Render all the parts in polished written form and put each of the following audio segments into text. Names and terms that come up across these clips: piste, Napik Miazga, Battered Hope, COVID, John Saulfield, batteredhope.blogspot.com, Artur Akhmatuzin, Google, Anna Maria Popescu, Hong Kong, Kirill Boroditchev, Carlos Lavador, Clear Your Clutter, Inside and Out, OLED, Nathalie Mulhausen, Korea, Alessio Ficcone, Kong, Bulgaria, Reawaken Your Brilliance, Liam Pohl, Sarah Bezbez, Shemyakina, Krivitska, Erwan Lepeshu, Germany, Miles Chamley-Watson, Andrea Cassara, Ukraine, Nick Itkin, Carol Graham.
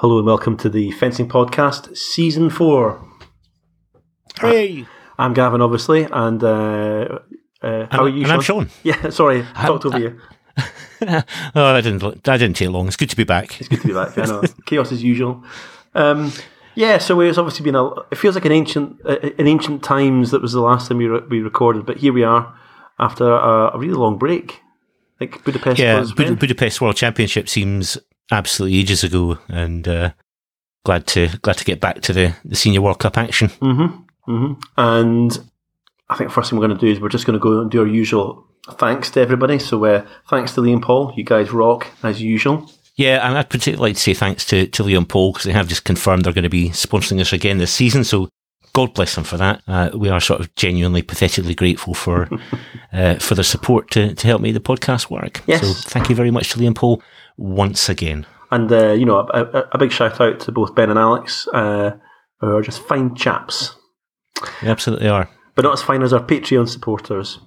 Hello and welcome to the Fencing Podcast, Season 4. Hey! I'm Gavin, obviously, and how are you, Sean? I'm Sean. Yeah, sorry, I talked over you. Oh, that didn't take long. It's good to be back. It's good to be back, I know. Chaos as usual. Yeah, so it's obviously been it feels like an ancient times that was the last time we recorded, but here we are after a really long break. Like Budapest. Yeah, Budapest World Championship seems absolutely ages ago, and glad to get back to the Senior World Cup action. Mm-hmm, mm-hmm. And I think the first thing we're going to do is we're just going to go and do our usual thanks to everybody. So thanks to Liam Paul, you guys rock as usual. Yeah, and I'd particularly like to say thanks to Leon Paul, because they have just confirmed they're going to be sponsoring us again this season, so God bless them for that. We are sort of genuinely, pathetically grateful for their support to help make the podcast work. Yes. So thank you very much to Liam Pohl once again. And, a big shout out to both Ben and Alex, who are just fine chaps. They absolutely are. But not as fine as our Patreon supporters,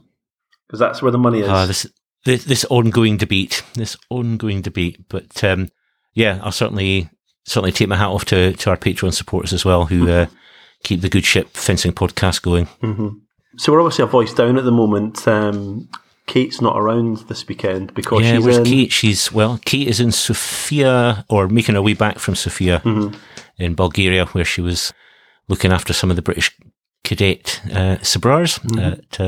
because that's where the money is. This ongoing debate. But, yeah, I'll certainly take my hat off to our Patreon supporters as well, who... keep the good ship fencing podcast going. Mm-hmm. So we're obviously a voice down at the moment. Kate's not around this weekend because she's in... Kate? Kate is in Sofia, or making her way back from Sofia, mm-hmm. in Bulgaria, where she was looking after some of the British cadet sabrars, mm-hmm.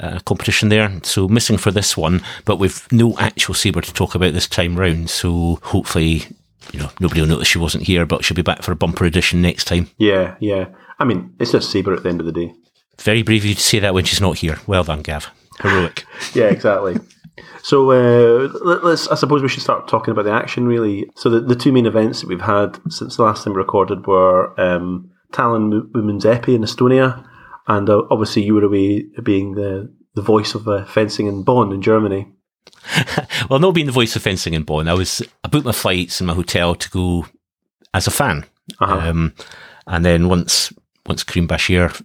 at a competition there. So missing for this one, but we've no actual sabre to talk about this time round. So hopefully... nobody will notice she wasn't here, but she'll be back for a bumper edition next time. Yeah, yeah. I mean, it's just sabre at the end of the day. Very brave of you to say that when she's not here. Well done, Gav. Heroic. Yeah, exactly. So let's. I suppose we should start talking about the action, really. So the two main events that we've had since the last time we recorded were Talon Women's Epi in Estonia, and obviously you were away being the voice of fencing in Bonn in Germany. Well, not being the voice of fencing in Bonn, I booked my flights and my hotel to go as a fan, and then once Karim Bashir,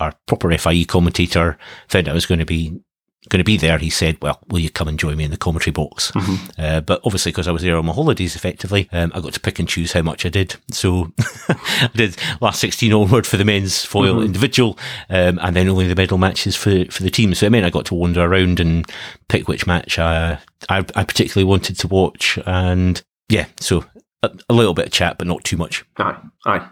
our proper FIE commentator, found I was going to be there, he said, "Well, will you come and join me in the commentary box?" Mm-hmm. But obviously, because I was there on my holidays, effectively, I got to pick and choose how much I did. So I did last 16 onward for the men's foil, mm-hmm. individual, and then only the medal matches for the team. So it meant I got to wander around and pick which match I particularly wanted to watch. And yeah, so a little bit of chat, but not too much. Aye.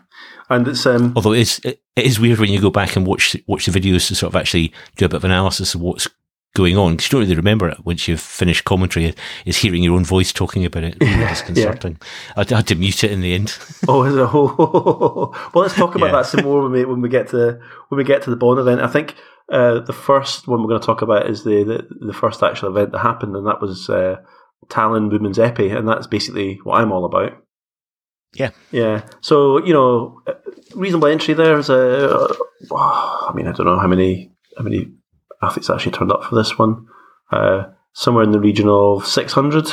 And it's although it is weird when you go back and watch the videos to sort of actually do a bit of analysis of what's going on, because you don't really remember it once you've finished commentary, is hearing your own voice talking about it. Really disconcerting. Yeah. I had to mute it in the end. Well, let's talk about that some more when we get to the Bonn event. I think the first one we're going to talk about is the first actual event that happened, and that was Talon Women's Epi, and that's basically what I'm all about. Yeah, yeah. So reasonable entry there is I don't know how many athletes actually turned up for this one, somewhere in the region of 600.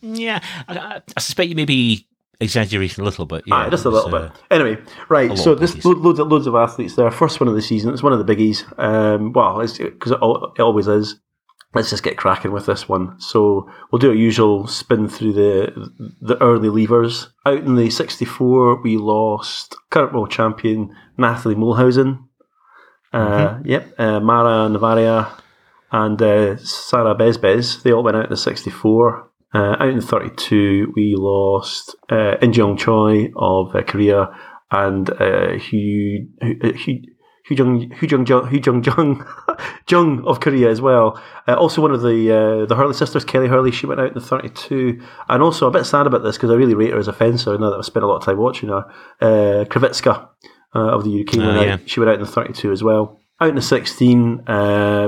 Yeah, I suspect you may be exaggerating a little bit. Yeah, just a little bit. Anyway, right, so there's loads of athletes there. First one of the season, it's one of the biggies. Because it always is. Let's just get cracking with this one. So we'll do our usual spin through the early leavers. Out in the 64, we lost current world champion Nathalie Mulhausen. Mm-hmm. Yep, Mara Navaria and Sarah Bezbez, they all went out in the 64. Out in the 32, we lost In Jong Choi of Korea and Jung of Korea as well. Also, one of the Hurley sisters, Kelly Hurley, she went out in the 32. And also, a bit sad about this because I really rate her as a fencer now that I've spent a lot of time watching her, Krivitska. Of the UK, she went out in the 32 as well. Out in the 16,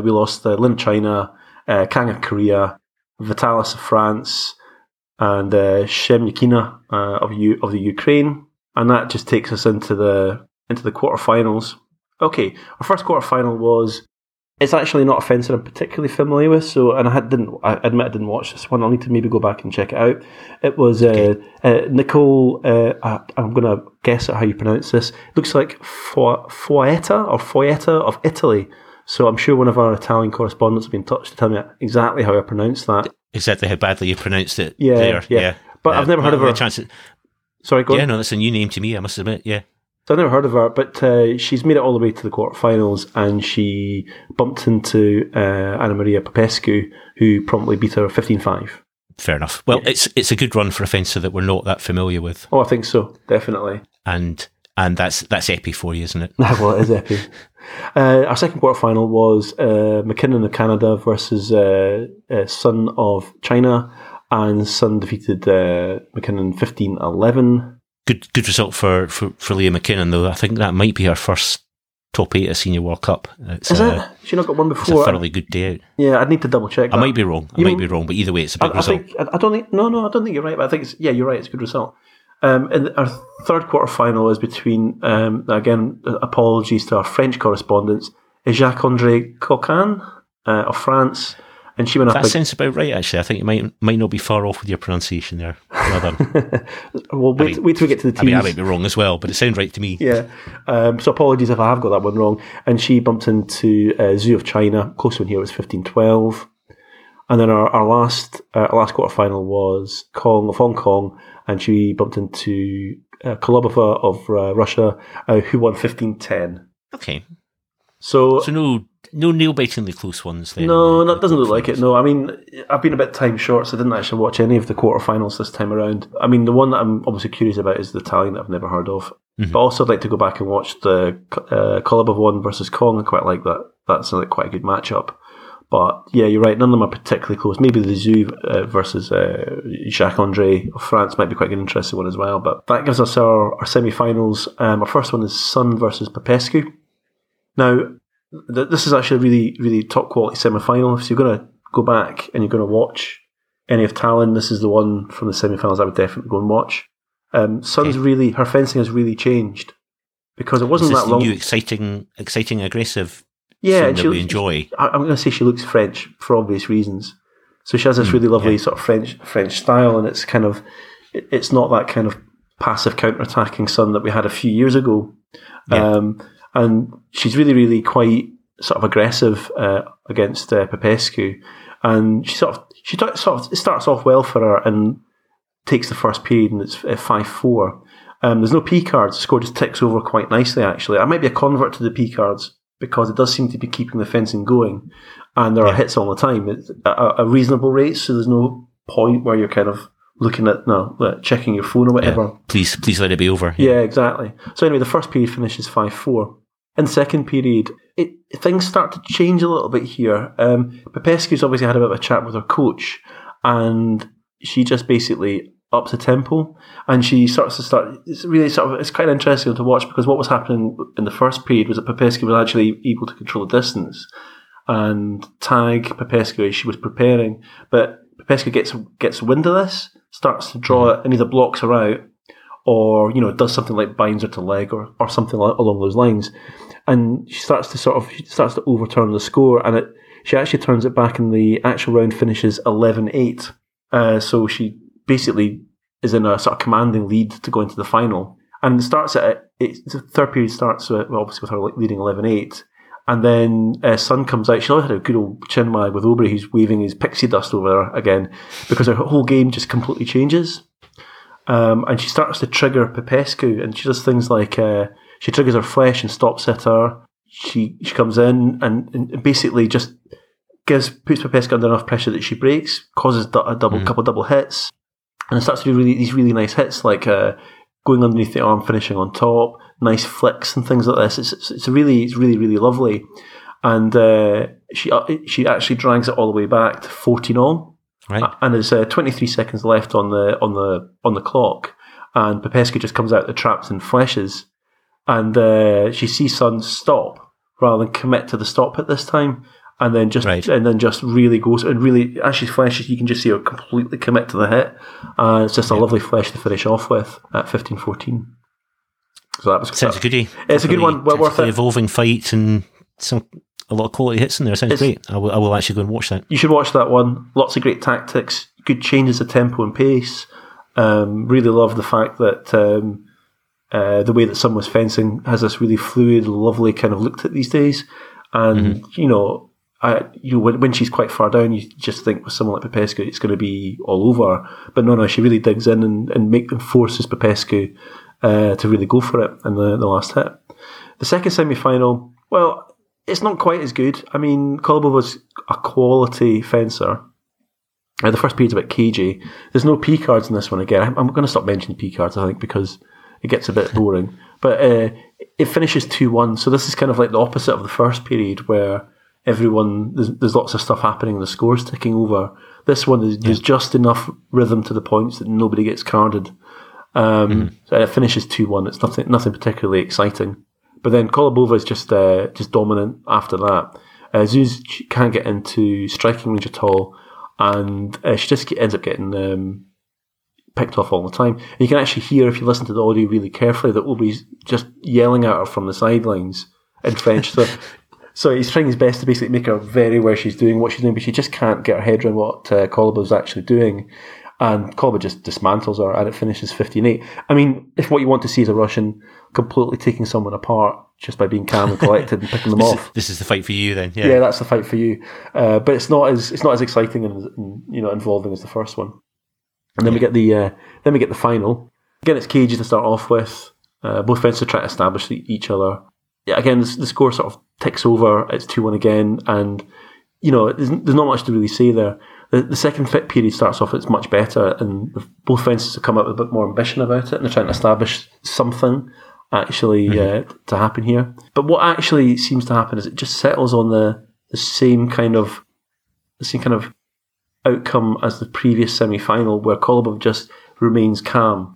we lost Lin China, Kang of Korea, Vitalis of France, and Shemyakina of the Ukraine, and that just takes us into the quarterfinals. Okay, our first quarterfinal was. It's actually not a fencer I'm particularly familiar with, I didn't watch this one. I'll need to maybe go back and check it out. It was Nicole. I'm going to guess at how you pronounce this. It looks like Foietta of Italy. So I'm sure one of our Italian correspondents has been in touch to tell me exactly how I pronounced that. Exactly how badly you pronounced it. Yeah, there. Yeah. But I've never heard of her. Sorry, go on. Yeah, no, that's a new name to me, I must admit, yeah. So I've never heard of her, but she's made it all the way to the quarterfinals, and she bumped into Anna Maria Popescu, who promptly beat her 15-5. Fair enough. Well, yeah. It's a good run for a fencer that we're not that familiar with. Oh, I think so, definitely. And that's epi for you, isn't it? Well, it is epi. Our second quarterfinal was McKinnon of Canada versus Sun of China, and Sun defeated McKinnon 15-11. Good result for Leah McKinnon, though. I think that might be her first top 8 at Senior World Cup. Is it? She not got one before. It's a thoroughly good day out. Yeah, I'd need to double check that. I might be wrong. But either way, it's a big result. I don't think you're right. But I think you're right. It's a good result. And our third quarterfinal is between, again, apologies to our French correspondents, Jacques-André Coquin of France, and she went up. That sounds about right, actually. I think you might not be far off with your pronunciation there. Well done. Well, wait till we get to the teams. I might be wrong as well, but it sounds right to me. Yeah. So apologies if I have got that one wrong. And she bumped into Zhu of China. Close one here was 15-12. And then our last quarterfinal was Kong of Hong Kong, and she bumped into Kolobova of Russia, who won 15-10. Okay. So no nail-bitingly close ones then. No, that doesn't look like it. No, I mean, I've been a bit time short, so I didn't actually watch any of the quarterfinals this time around. I mean, the one that I'm obviously curious about is the Italian that I've never heard of. Mm-hmm. But also I'd like to go back and watch the Kolobov one versus Kong. I quite like that. That's quite a good matchup. But yeah, you're right, none of them are particularly close. Maybe the Zhu versus Jacques-André of France might be quite an interesting one as well. But that gives us our semi-finals. Our first one is Sun versus Popescu. Now, this is actually a really, really top-quality semi-final. So you're going to go back and you're going to watch any of Talon. This is the one from the semi-finals I would definitely go and watch. Sun's really, her fencing has really changed because it wasn't that long. New exciting, aggressive. Yeah, and I'm going to say she looks French for obvious reasons. So she has this really lovely sort of French style, and it's kind of it's not that kind of passive counter-attacking Sun that we had a few years ago. Yeah. And she's really, really quite sort of aggressive against Popescu, and she it starts off well for her and takes the first period, and it's 5-4. There's no P cards. The score just ticks over quite nicely. Actually, I might be a convert to the P cards, because it does seem to be keeping the fencing going, and there are hits all the time at a reasonable rate, so there's no point where you're kind of looking at, checking your phone or whatever. Yeah. Please let it be over. Yeah, exactly. So anyway, the first period finishes 5-4. In the second period, things start to change a little bit here. Popescu's obviously had a bit of a chat with her coach, and she just basically ups the tempo, and she it's quite interesting to watch, because what was happening in the first period was that Popescu was actually able to control the distance and tag Popescu as she was preparing, but Popescu gets wind of this, starts to draw it, and either blocks her out or does something like binds her to leg or something along those lines, and she starts to overturn the score, and she actually turns it back, and the actual round finishes 11-8. So she basically is in a sort of commanding lead to go into the final. And it starts the third period starts obviously with her leading 11-8. And then Sun comes out. She always had a good old chin wag with Aubrey, who's waving his pixie dust over her again, because her whole game just completely changes. And she starts to trigger Popescu, and she does things like she triggers her flesh and stops at her. She comes in and basically just puts Popescu under enough pressure that she breaks, causes a couple of double hits. And it starts to do these really nice hits, like going underneath the arm, finishing on top, nice flicks and things like this. It's really, really lovely. And she actually drags it all the way back to 14-all, right? And there's 23 seconds left on the clock, and Popescu just comes out of the traps and flashes, and she sees Sun stop rather than commit to the stop at this time. And then just really goes, and really, as she flashes, you can just see her completely commit to the hit. It's just a lovely flash to finish off with at 15-14. So that was sounds a goodie. It's a good one. Well worth it. Evolving fight and a lot of quality hits in there. Sounds great. I will actually go and watch that. You should watch that one. Lots of great tactics. Good changes of tempo and pace. Really love the fact that the way that Sun was fencing has this really fluid, lovely kind of look to it these days. And, you know, when she's quite far down, you just think with someone like Popescu, it's going to be all over. But no, she really digs in and forces Popescu to really go for it in the last hit. The second semi-final, well, it's not quite as good. I mean, Kolobova's a quality fencer. The first period's about cagey. There's no P cards in this one again. I'm going to stop mentioning P cards, I think, because it gets a bit boring. But it finishes 2-1. So this is kind of like the opposite of the first period, where everyone, there's lots of stuff happening, the score's ticking over. This one, there's just enough rhythm to the points that nobody gets carded. So it finishes 2-1. It's nothing particularly exciting. But then Kolobova is just dominant after that. Zuz can't get into striking range at all, and she just ends up getting picked off all the time. And you can actually hear, if you listen to the audio really carefully, that Obi's just yelling at her from the sidelines in French. So he's trying his best to basically make her very aware she's doing what she's doing, but she just can't get her head around what Kolobova's actually doing. And Kolobova just dismantles her, and it finishes 15-8. I mean, if what you want to see is a Russian completely taking someone apart just by being calm and collected and picking them off, this is the fight for you, then. Yeah, that's the fight for you. But it's not as exciting and involving as the first one. And then we get the final. Again, it's cagey to start off with. Both fencers try to establish each other. Yeah, again, the score sort of ticks over. It's 2-1 again, and there's not much to really say there. The second fit period starts off, it's much better, and both fences have come up with a bit more ambition about it, and they're trying to establish something actually to happen here. But what actually seems to happen is it just settles on the same kind of outcome as the previous semi-final, where Kolobov just remains calm.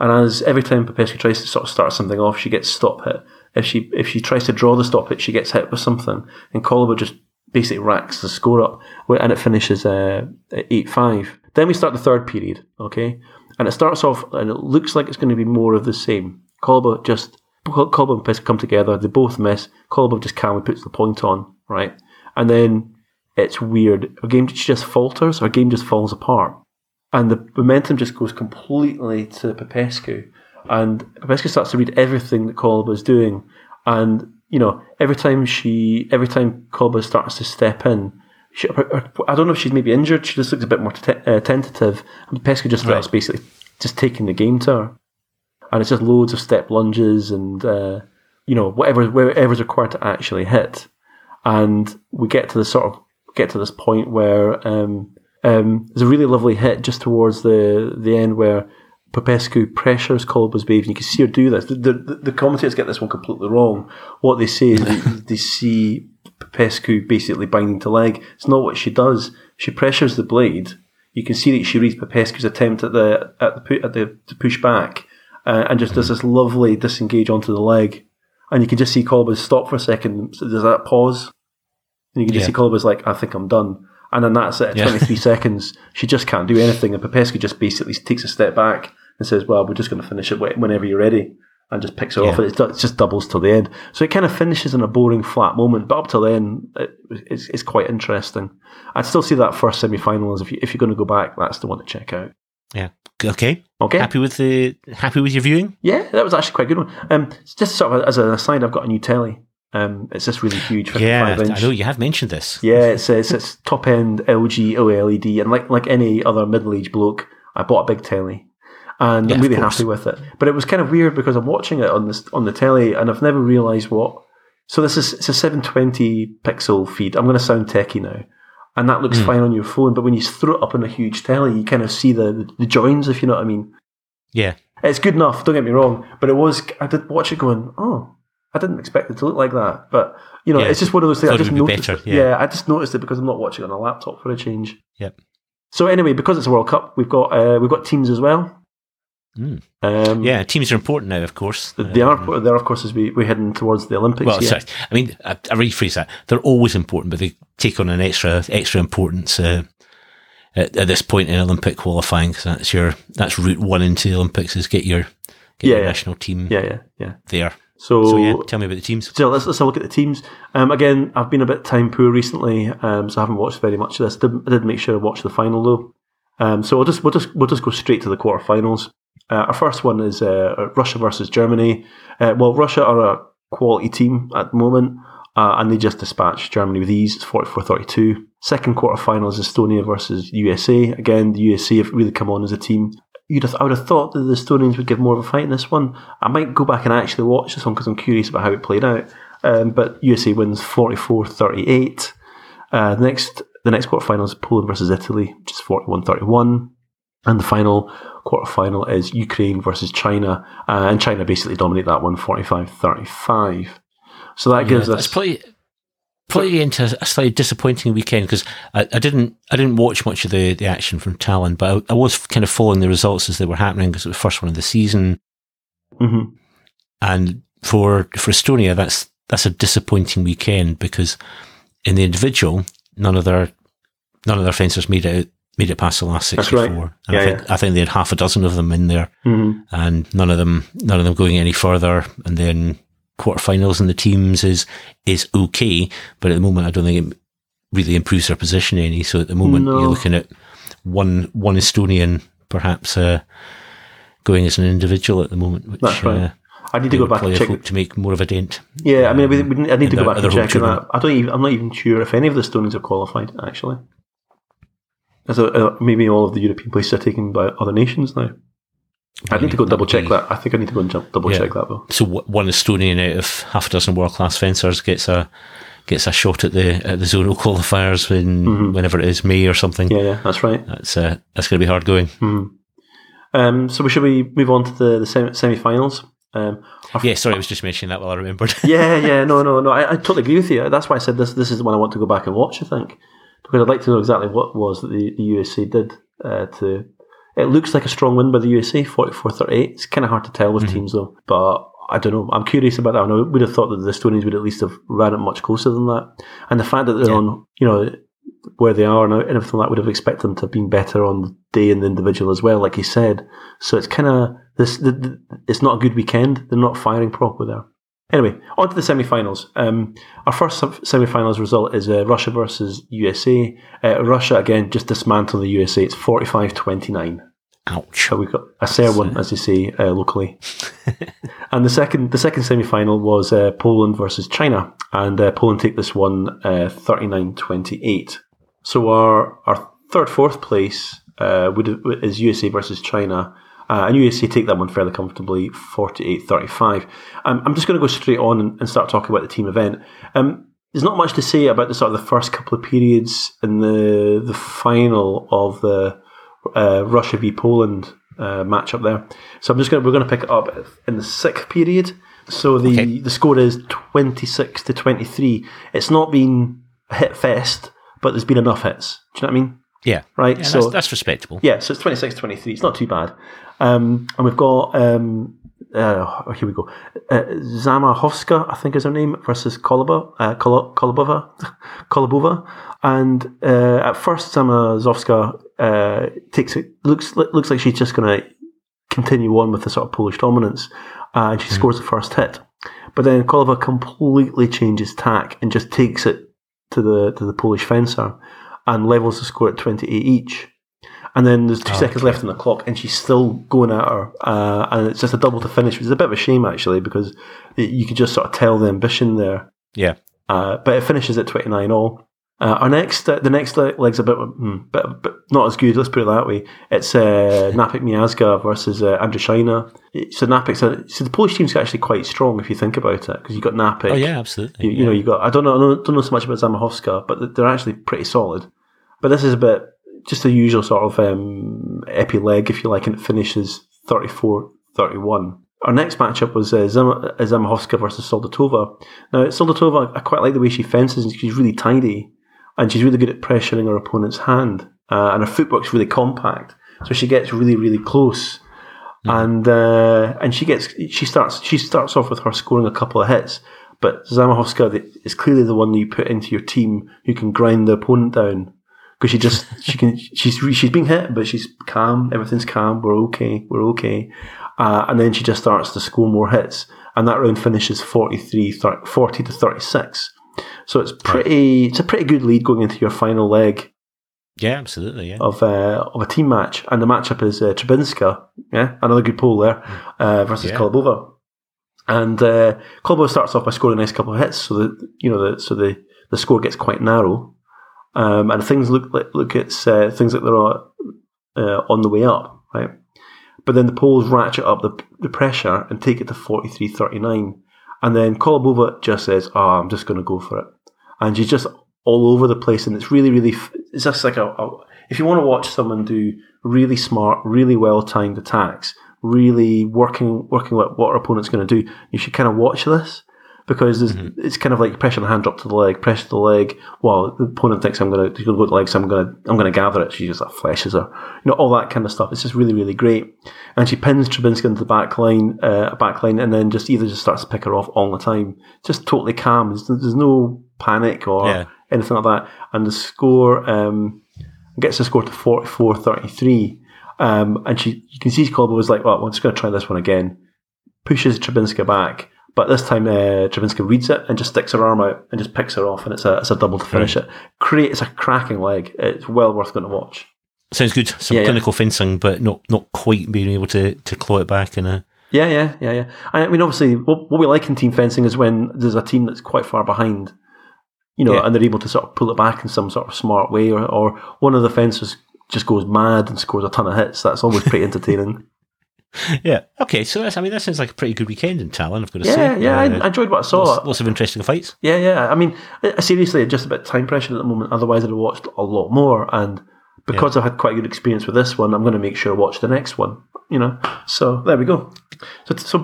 And as every time Popescu tries to sort of start something off, she gets stop hit. If she tries to draw the stop hit, she gets hit with something, and Kolobov just basically racks the score up, and it finishes 8-5. Then we start the third period, okay? And it starts off, and it looks like it's going to be more of the same. Kolobov and Popescu come together, they both miss, Kolobov just calmly puts the point on, right? And then it's weird. Her game just falls apart. And the momentum just goes completely to Popescu. And Popescu starts to read everything that Kolobov is doing, and every time Kolobova starts to step in, I don't know if she's maybe injured, she just looks a bit more tentative, and Popescu just starts basically just taking the game to her. And it's just loads of step lunges and, whatever's required to actually hit. And we get to this point where there's a really lovely hit just towards the end where Popescu pressures Kolobova's babes, and you can see her do this. The commentators get this one completely wrong. What they say is they see Popescu basically binding to leg. It's not what she does. She pressures the blade. You can see that she reads Popescu's attempt at the push back, and just does this lovely disengage onto the leg. And you can just see Kolobov stop for a second. So there's that pause, and you can just see Kolobov's like, "I think I'm done." And then that's it. 23 seconds. She just can't do anything, and Popescu just basically takes a step back and says, "Well, we're just going to finish it whenever you're ready," and just picks her off. It just doubles till the end. So it kind of finishes in a boring, flat moment. But up till then, it's quite interesting. I'd still see that first semi-final as if you're going to go back, that's the one to check out. Yeah. Okay. Happy with your viewing? Yeah, that was actually quite a good one. Just sort of as an aside, I've got a new telly. It's this really huge 55-inch. I know you have mentioned this. Yeah, it's top-end LG OLED, and like any other middle-aged bloke, I bought a big telly, and I'm really happy with it. But it was kind of weird because I'm watching it on the telly, and I've never realised what. So it's a 720 pixel feed. I'm going to sound techie now, and that looks fine on your phone, but when you throw it up on a huge telly, you kind of see the joins, if you know what I mean. Yeah, it's good enough. Don't get me wrong, but I did watch it going, oh. I didn't expect it to look like that, but it's just one of those things. I just noticed. I just noticed it because I'm not watching on a laptop for a change. Yep. So anyway, because it's a World Cup, we've got teams as well. Mm. Teams are important now, of course. They are. They're of course as we're heading towards the Olympics. Well, sorry. I mean, I rephrase that. They're always important, but they take on an extra importance at this point in Olympic qualifying. Because that's route one into the Olympics, is get your national team. Yeah. There. So, tell me about the teams. So let's have a look at the teams. Again, I've been a bit time poor recently, so I haven't watched very much of this. I did make sure I watched the final though. So we'll just go straight to the quarterfinals. Our first one is Russia versus Germany. Russia are a quality team at the moment. And they just dispatched Germany with ease. It's 44-32. Second quarterfinals, Estonia versus USA. Again, the USA have really come on as a team. I would have thought that the Estonians would give more of a fight in this one. I might go back and actually watch this one because I'm curious about how it played out. But USA wins 44-38. The next quarterfinal is Poland versus Italy, which is 41-31. And the final quarterfinal is Ukraine versus China. And China basically dominate that one, 45-35. So that gives us... Play into a slightly disappointing weekend because I didn't watch much of the action from Talon, but I was kind of following the results as they were happening because it was the first one of the season. Mm-hmm. And for Estonia, that's a disappointing weekend because in the individual, none of their fencers made it past the last 64. Right. And I think they had half a dozen of them in there, mm-hmm. and none of them going any further, and then quarterfinals in the teams is okay, but at the moment I don't think it really improves their position any. So at the moment you're looking at one Estonian perhaps going as an individual at the moment, which that's right. I need to go back and check to make more of a dent. Yeah, I mean, I need to go back and check that. I'm not even sure if any of the Estonians are qualified actually. So maybe all of the European places are taken by other nations now. I need to go double check that. I think I need to go and double check that though. So one Estonian out of half a dozen world class fencers gets a shot at the zonal qualifiers whenever it is May or something. Yeah, that's right. That's going to be hard going. Mm. So should we move on to the semi-finals? I was just mentioning that while I remembered. No. I totally agree with you. That's why I said this is the one I want to go back and watch. I think because I'd like to know exactly what was that the USA did to. It looks like a strong win by the USA, 44-38. It's kind of hard to tell with teams, though. But I don't know. I'm curious about that. I would have thought that the Estonians would at least have ran it much closer than that. And the fact that they're on, where they are now and everything like that, would have expected them to have been better on the day and the individual as well, like he said. So it's kind of it's not a good weekend. They're not firing properly there. Anyway, on to the semi-finals. Our first semi-finals result is Russia versus USA. Russia, again, just dismantled the USA. It's 45-29. Ouch. So we got a fair one, as they say, locally. And the second semi-final was Poland versus China. And Poland take this one 39-28. So our third, fourth place is USA versus China. And USA take that one fairly comfortably, 48-35. I'm just going to go straight on and start talking about the team event. There's not much to say about the sort of the first couple of periods in the final of the Russia v Poland matchup there. So we're going to pick it up in the sixth period. So the score is 26-23. It's not been a hit fest, but there's been enough hits. Do you know what I mean? Yeah. Right. Yeah, so that's respectable. Yeah. So it's 26-23. It's not too bad. And we've got here we go. Zamachowska, I think is her name, versus Kolobova. And at first, Zamachowska takes it. Looks like she's just going to continue on with the sort of Polish dominance, and she scores the first hit. But then Kolobova completely changes tack and just takes it to the Polish fencer. And levels the score at 28 each. And then there's two seconds left on the clock, and she's still going at her. And it's just a double to finish, which is a bit of a shame, actually, because you could just sort of tell the ambition there. Yeah. But it finishes at 29-all. The next leg's a bit not as good, let's put it that way. It's Napik Miazga versus Andrushina. So so the Polish team's actually quite strong if you think about it, because you've got Napik. Oh yeah, absolutely. I don't know so much about Zamachowska, but they're actually pretty solid. But this is a bit just the usual sort of epi-leg, if you like, and it finishes 34-31. Our next matchup was Zamachowska versus Soldatova. Now Soldatova, I quite like the way she fences, and she's really tidy. And she's really good at pressuring her opponent's hand. And her footwork's really compact. So she gets really, really close. Mm. And she starts off with her scoring a couple of hits. But Zamachowska is clearly the one that you put into your team who can grind the opponent down. Because she's being hit, but she's calm. Everything's calm. We're okay. And then she just starts to score more hits. And that round finishes 40-36. So it's a pretty good lead going into your final leg. Yeah, absolutely. Yeah. Of a team match, and the matchup is Trzebińska, another good pole there, versus Kolobova. And Kolobova starts off by scoring a nice couple of hits, so that the score gets quite narrow, and things look like they're on the way up, right? But then the Poles ratchet up the pressure and take it to 43-39, and then Kolobova just says, "I'm just going to go for it," and she's just all over the place, and it's really it's just like if you want to watch someone do really smart, really well timed attacks, really working with what our opponent's going to do, you should kind of watch this, because it's kind of like pressure the hand, drop to the leg, pressure the leg. Well, the opponent thinks he's going to go to the leg, so I'm going to gather it. She just flashes her, all that kind of stuff. It's just really, really great. And she pins Trzebińska into the back line, and then just starts to pick her off all the time. Just totally calm. There's no panic or anything like that. And the score gets the score to 44-33. And you can see Kolobova was like, well, I'm just going to try this one again. Pushes Trzebińska back, but this time Trzebińska reads it and just sticks her arm out and just picks her off, and it's a double to finish it. It's a cracking leg. It's well worth going to watch. Sounds good. Some clinical fencing, but not quite being able to claw it back in a... Yeah. I mean, obviously, what we like in team fencing is when there's a team that's quite far behind, and they're able to sort of pull it back in some sort of smart way, or one of the fencers just goes mad and scores a ton of hits. That's always pretty entertaining. Yeah. Okay. So that sounds like a pretty good weekend in Talon, I've got to say. Yeah. I enjoyed what I saw. Lots of interesting fights. Yeah. I mean, seriously, just a bit of time pressure at the moment. Otherwise, I'd have watched a lot more. And because I had quite a good experience with this one, I'm going to make sure I watch the next one. So there we go. That's your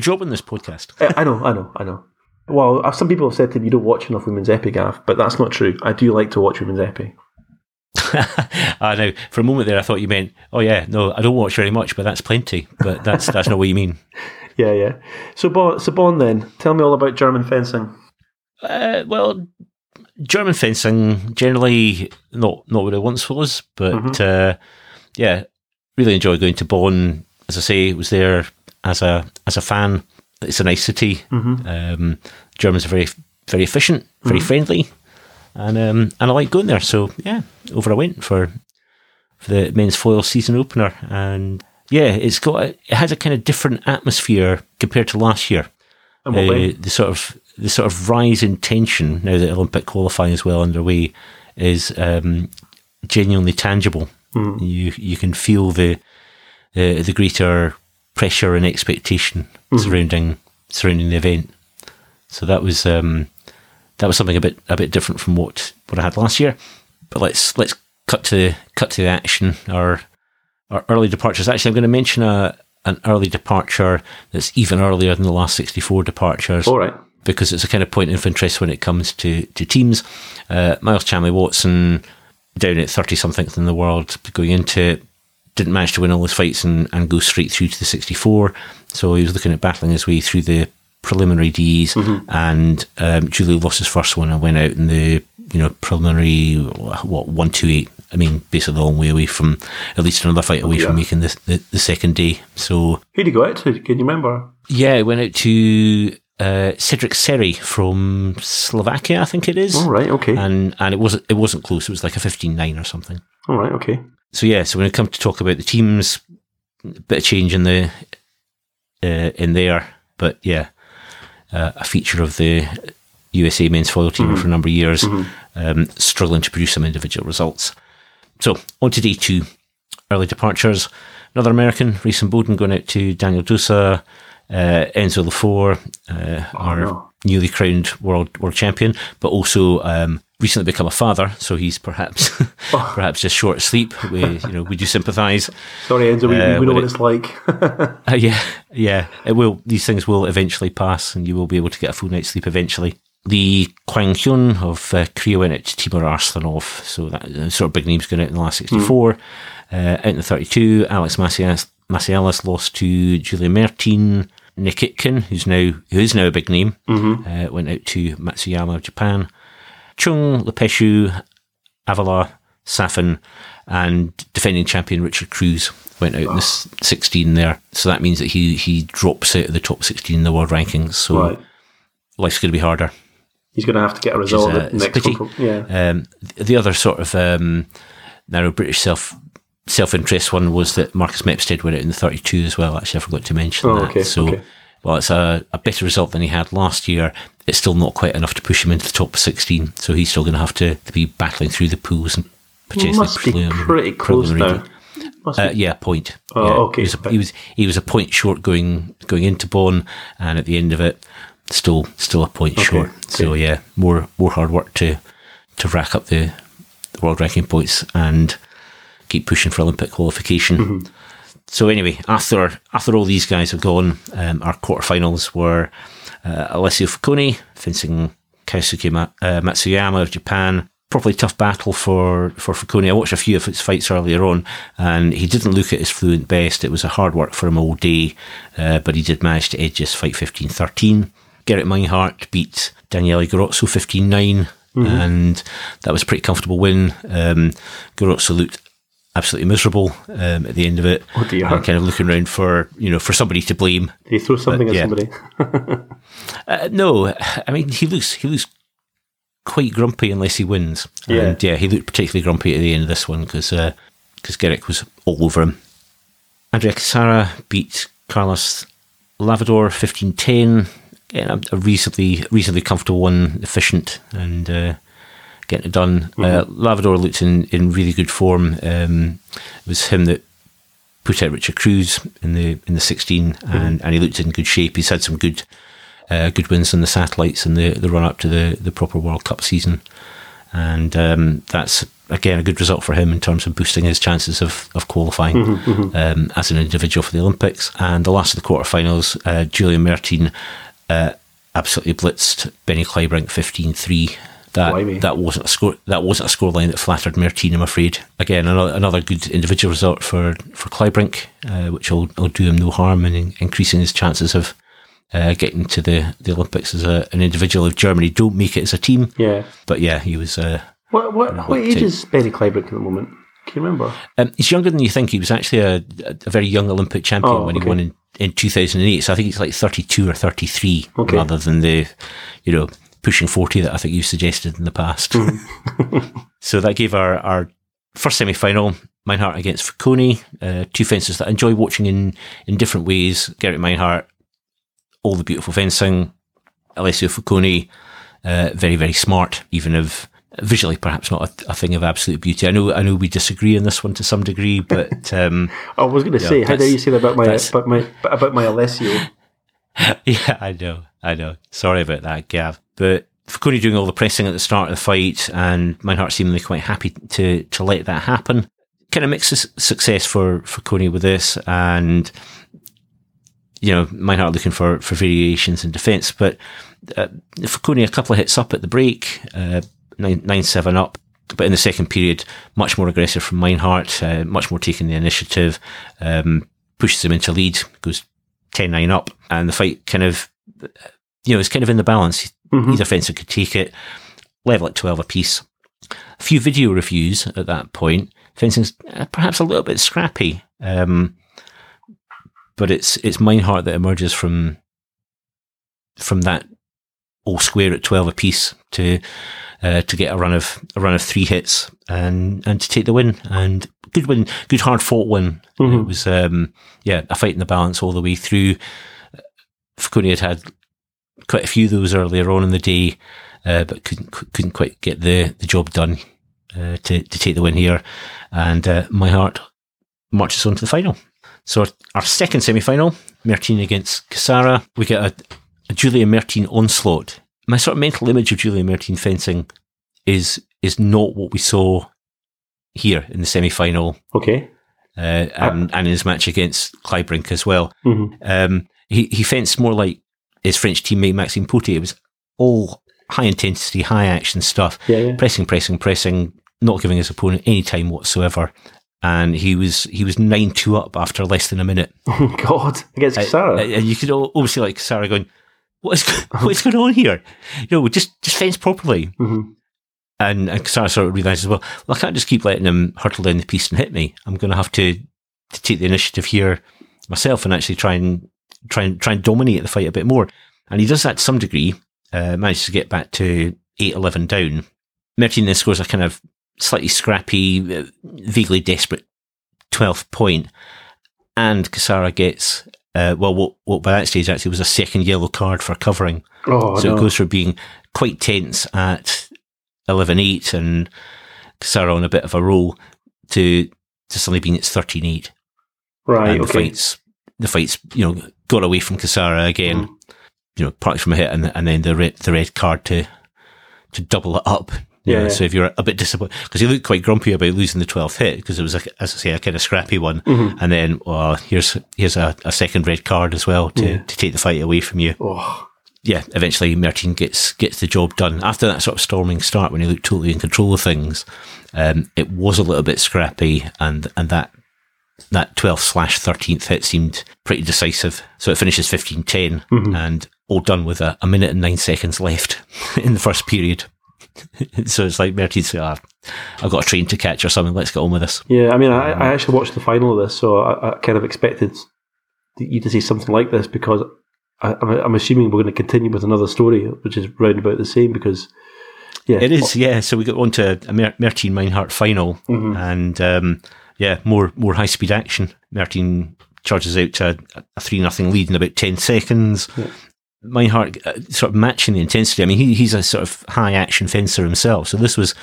job in this podcast. I know. Well, some people have said to me, you don't watch enough women's epi, Gav, but that's not true. I do like to watch women's epi. I know. For a moment there, I thought you meant, I don't watch very much, but that's plenty. But that's not what you mean. Yeah. So Bonn, then, tell me all about German fencing. Well, German fencing generally not what it once was, but really enjoyed going to Bonn. As I say, was there as a fan. It's a nice city. Germans are very, very efficient, very friendly. And I like going there, so over I went for the men's foil season opener, and it has a kind of different atmosphere compared to last year. The sort of rise in tension now that Olympic qualifying is well underway is genuinely tangible. You can feel the greater pressure and expectation surrounding the event. So that was. That was something a bit different from what I had last year. But let's cut to the action. Our early departures. Actually, I'm going to mention an early departure that's even earlier than the last 64 departures. All right. Because it's a kind of point of interest when it comes to teams. Miles Chamley-Watson, down at 30-something in the world going into it, didn't manage to win all his fights and go straight through to the 64. So he was looking at battling his way through the preliminary Ds, and Julie lost his first one and went out in the preliminary 128. I mean, basically a long way away from at least another fight away from making the second day. So who'd he go out to? Can you remember? Yeah, he went out to Cedric Seri from Slovakia, I think it is. All right, okay. And it wasn't close. It was like a 15-9 or something. All right, okay. So so when it comes to talk about the teams, a bit of change in the in there, but yeah. A feature of the USA men's foil team for a number of years, struggling to produce some individual results. So on to day two, early departures. Another American, Rayson Bowden, going out to Daniel Dusa, Enzo Lefort, newly crowned world champion, but also recently become a father, so he's perhaps just short of sleep. We do sympathise. Sorry, Enzo, we know what it's like. Yeah. It will. These things will eventually pass, and you will be able to get a full night's sleep eventually. The Kwang Hyun of Korea went out to Timur Arslanov, so that sort of big names going out in the last 64. Out in the 32, Alex Macialas lost to Julia Mertin. Nick Itkin, who is now a big name, went out to Matsuyama of Japan. Chung, Lepeshu, Avila, Safin, and defending champion Richard Cruz went out in the 16 there. So that means that he drops out of the top 16 in the world rankings. So life's going to be harder. He's going to have to get a result. The other sort of narrow British self-interest one was that Marcus Mepstead went out in the 32 as well. Actually, I forgot to mention that. Okay. So well, it's a better result than he had last year. It's still not quite enough to push him into the top 16, so he's still going to have to be battling through the pools and potentially must be pretty close now. Yeah, point. Oh, yeah. Okay. He was a point short going into Bonn, and at the end of it, still a point short. Okay. So yeah, more hard work to rack up the world ranking points and keep pushing for Olympic qualification. Mm-hmm. So anyway, after all these guys have gone, our quarterfinals were Alessio Ficcone fencing Kaisuke Matsuyama of Japan. Probably tough battle for Ficcone. I watched a few of his fights earlier on, and he didn't look at his fluent best. It was a hard work for him all day, but he did manage to edge his fight 15-13. Gerrit Meinhardt beat Daniele Garozzo 15-9, mm-hmm. and that was a pretty comfortable win. Garozzo looked absolutely miserable at the end of it. Oh dear. And kind of looking around for somebody to blame. Did he throw something at somebody? No, I mean he looks quite grumpy unless he wins. Yeah. And yeah, he looked particularly grumpy at the end of this one because Gerrick was all over him. Andrea Cassara beat Carlos Lavador 15-10. Again, a reasonably comfortable one, efficient and getting it done. Mm-hmm. Lavador looked in really good form. It was him that put out Richard Cruz in the 16, mm-hmm. and he looked in good shape. He's had some good wins in the satellites and the run up to the proper World Cup season, and that's again a good result for him in terms of boosting his chances of qualifying, mm-hmm, mm-hmm. As an individual for the Olympics. And the last of the quarterfinals, Julian Mertin absolutely blitzed Benny Kleibrink 15-3. That wasn't a score. That wasn't a scoreline that flattered Mertin, I'm afraid. Again, another good individual result for Kleibrink, which will do him no harm in increasing his chances of getting to the Olympics as an individual. If Germany don't make it as a team, yeah. But yeah, he was. What age is Benny Kleibrink at the moment? Can you remember? He's younger than you think. He was actually a very young Olympic champion when he won in 2008. So I think he's like 32 or 33, rather than the pushing 40 that I think you suggested in the past. Mm. So that gave our first semi final. Meinhardt against Ficcone, two fences that I enjoy watching in different ways. Gerrit Meinhardt, all the beautiful fencing. Alessio Ficcone, very, very smart, even if visually perhaps not a thing of absolute beauty. I know we disagree on this one to some degree, but I was going to say, how dare you say that about my Alessio? Yeah, I know. Sorry about that, Gav. But Ficcone doing all the pressing at the start of the fight, and Meinhardt seemingly quite happy to let that happen. Kind of mixed success for Ficcone with this, and Meinhardt looking for variations in defence, but Ficcone a couple of hits up at the break, 9-7 up, but in the second period, much more aggressive from Meinhardt, much more taking the initiative, pushes him into lead, goes 10-9 up, and the fight kind of, is kind of in the balance. Mm-hmm. Either fencer could take it, level at 12 apiece. A few video reviews at that point. Fencing's perhaps a little bit scrappy, but it's Meinhardt that emerges from that all square at 12 apiece to get a run of three hits and to take the win, and good win, good hard fought win. Mm-hmm. It was a fight in the balance all the way through. Ficcone had quite a few of those earlier on in the day, but couldn't quite get the job done to take the win here, and Meinhardt marches on to the final. So our second semi-final, Mertin against Cassara, we get a Julian Mertin onslaught. My sort of mental image of Julian Mertin fencing is not what we saw here in the semi-final. Okay. And in his match against Kleibrink as well. Mm-hmm. He fenced more like his French teammate Maxime Poté. It was all high intensity, high action stuff. Yeah. Pressing, not giving his opponent any time whatsoever. And he was 9-2 up after less than a minute. Oh God! Against Cassara, and you could always see like Cassara going, "What is going on here? Just fence properly." Mm-hmm. And Cassara sort of realizes, well, I can't just keep letting him hurtle down the piece and hit me. I'm going to have to take the initiative here myself and actually try and dominate the fight a bit more. And he does that to some degree. Manages to get back to 8-11 down. Mertin then scores a kind of slightly scrappy, vaguely desperate 12th point, and Cassara gets what by that stage actually was a second yellow card for covering. It goes from being quite tense at 11-8 and Sarah on a bit of a roll to suddenly being it's 13-8. Right. And okay. The fights, you know, got away from Kassara again, you know, partly from a hit, and then the red card to double it up. Yeah. So if you're a bit disappointed, because he looked quite grumpy about losing the 12th hit, because it was, as I say, a kind of scrappy one, and then here's a second red card as well to take the fight away from you. Oh. Yeah, eventually Mertin gets the job done. After that sort of storming start, when he looked totally in control of things, it was a little bit scrappy, and that 12/13th hit seemed pretty decisive. So it finishes 15-10, and all done with a minute and 9 seconds left in the first period. So it's like Mertin said, I've got a train to catch or something, let's get on with this. Yeah, I mean, I actually watched the final of this, so I kind of expected you to see something like this, because I'm assuming we're going to continue with another story, which is round about the same, because... Yeah, it is, yeah. So we got on to a Mertin-Meinhardt final, and... more high-speed action. Mertin charges out to a 3-0 lead in about 10 seconds. Yeah. Meinhardt sort of matching the intensity. I mean, he's a sort of high-action fencer himself, so this was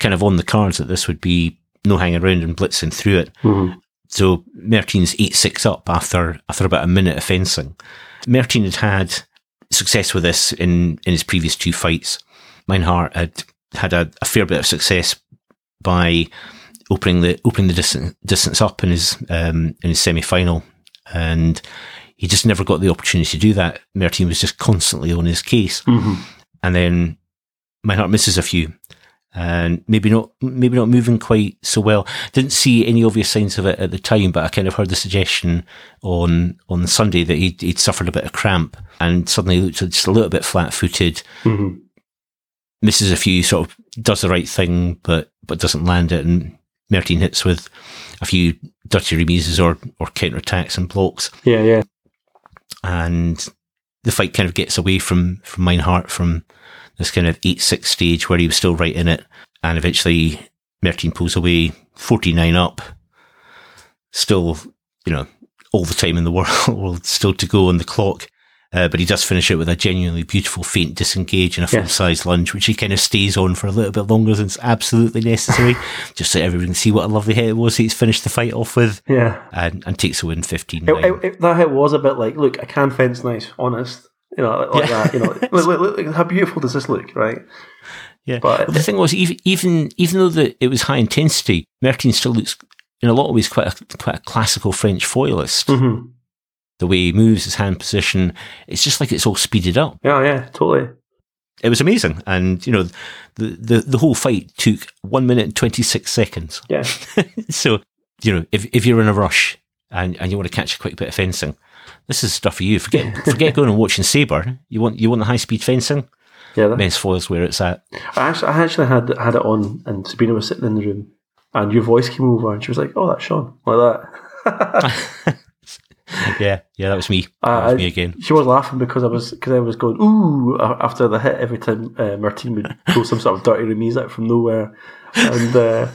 kind of on the cards that this would be no hanging around and blitzing through it. Mm-hmm. So Mertin's 8-6 up after about a minute of fencing. Mertin had success with this in his previous two fights. Meinhardt had a fair bit of success by... opening the distance up in his semi-final, and he just never got the opportunity to do that. Mertin was just constantly on his case, and then Meinhardt misses a few, and maybe not moving quite so well. Didn't see any obvious signs of it at the time, but I kind of heard the suggestion on Sunday that he'd suffered a bit of cramp and suddenly looked just a little bit flat-footed. Misses a few, sort of does the right thing, but doesn't land it, and Mertin hits with a few dirty remises or counterattacks and blocks. Yeah, yeah. And the fight kind of gets away from Meinhardt, from this kind of 8-6 stage where he was still right in it. And eventually Mertin pulls away 49 up. Still, you know, all the time in the world still to go on the clock. But he does finish it with a genuinely beautiful feint disengage and a full-size lunge, which he kind of stays on for a little bit longer than it's absolutely necessary, just so everyone can see what a lovely hit it was he's finished the fight off with, and takes a win 15-9. That hit was a bit like, look, I can fence nice, honest, you know, that, you know, look, how beautiful does this look, right? Yeah, but the thing was, even though it was high intensity, Mertin still looks, in a lot of ways, quite a classical French foilist. Mm-hmm. The way he moves, his hand position, it's just like it's all speeded up. Yeah, yeah, totally. It was amazing. And, you know, the whole fight took 1 minute and 26 seconds. Yeah. So, you know, if you're in a rush and you want to catch a quick bit of fencing, this is stuff for you. Forget going and watching Sabre. You want the high-speed fencing? Yeah. Men's foil's where it's at. I actually had it on, and Sabrina was sitting in the room, and your voice came over, and she was like, oh, that's Sean, like that. Yeah, that was me. That was me again. She was laughing because I was going ooh after the hit every time Mertin would pull some sort of dirty remise out from nowhere, and I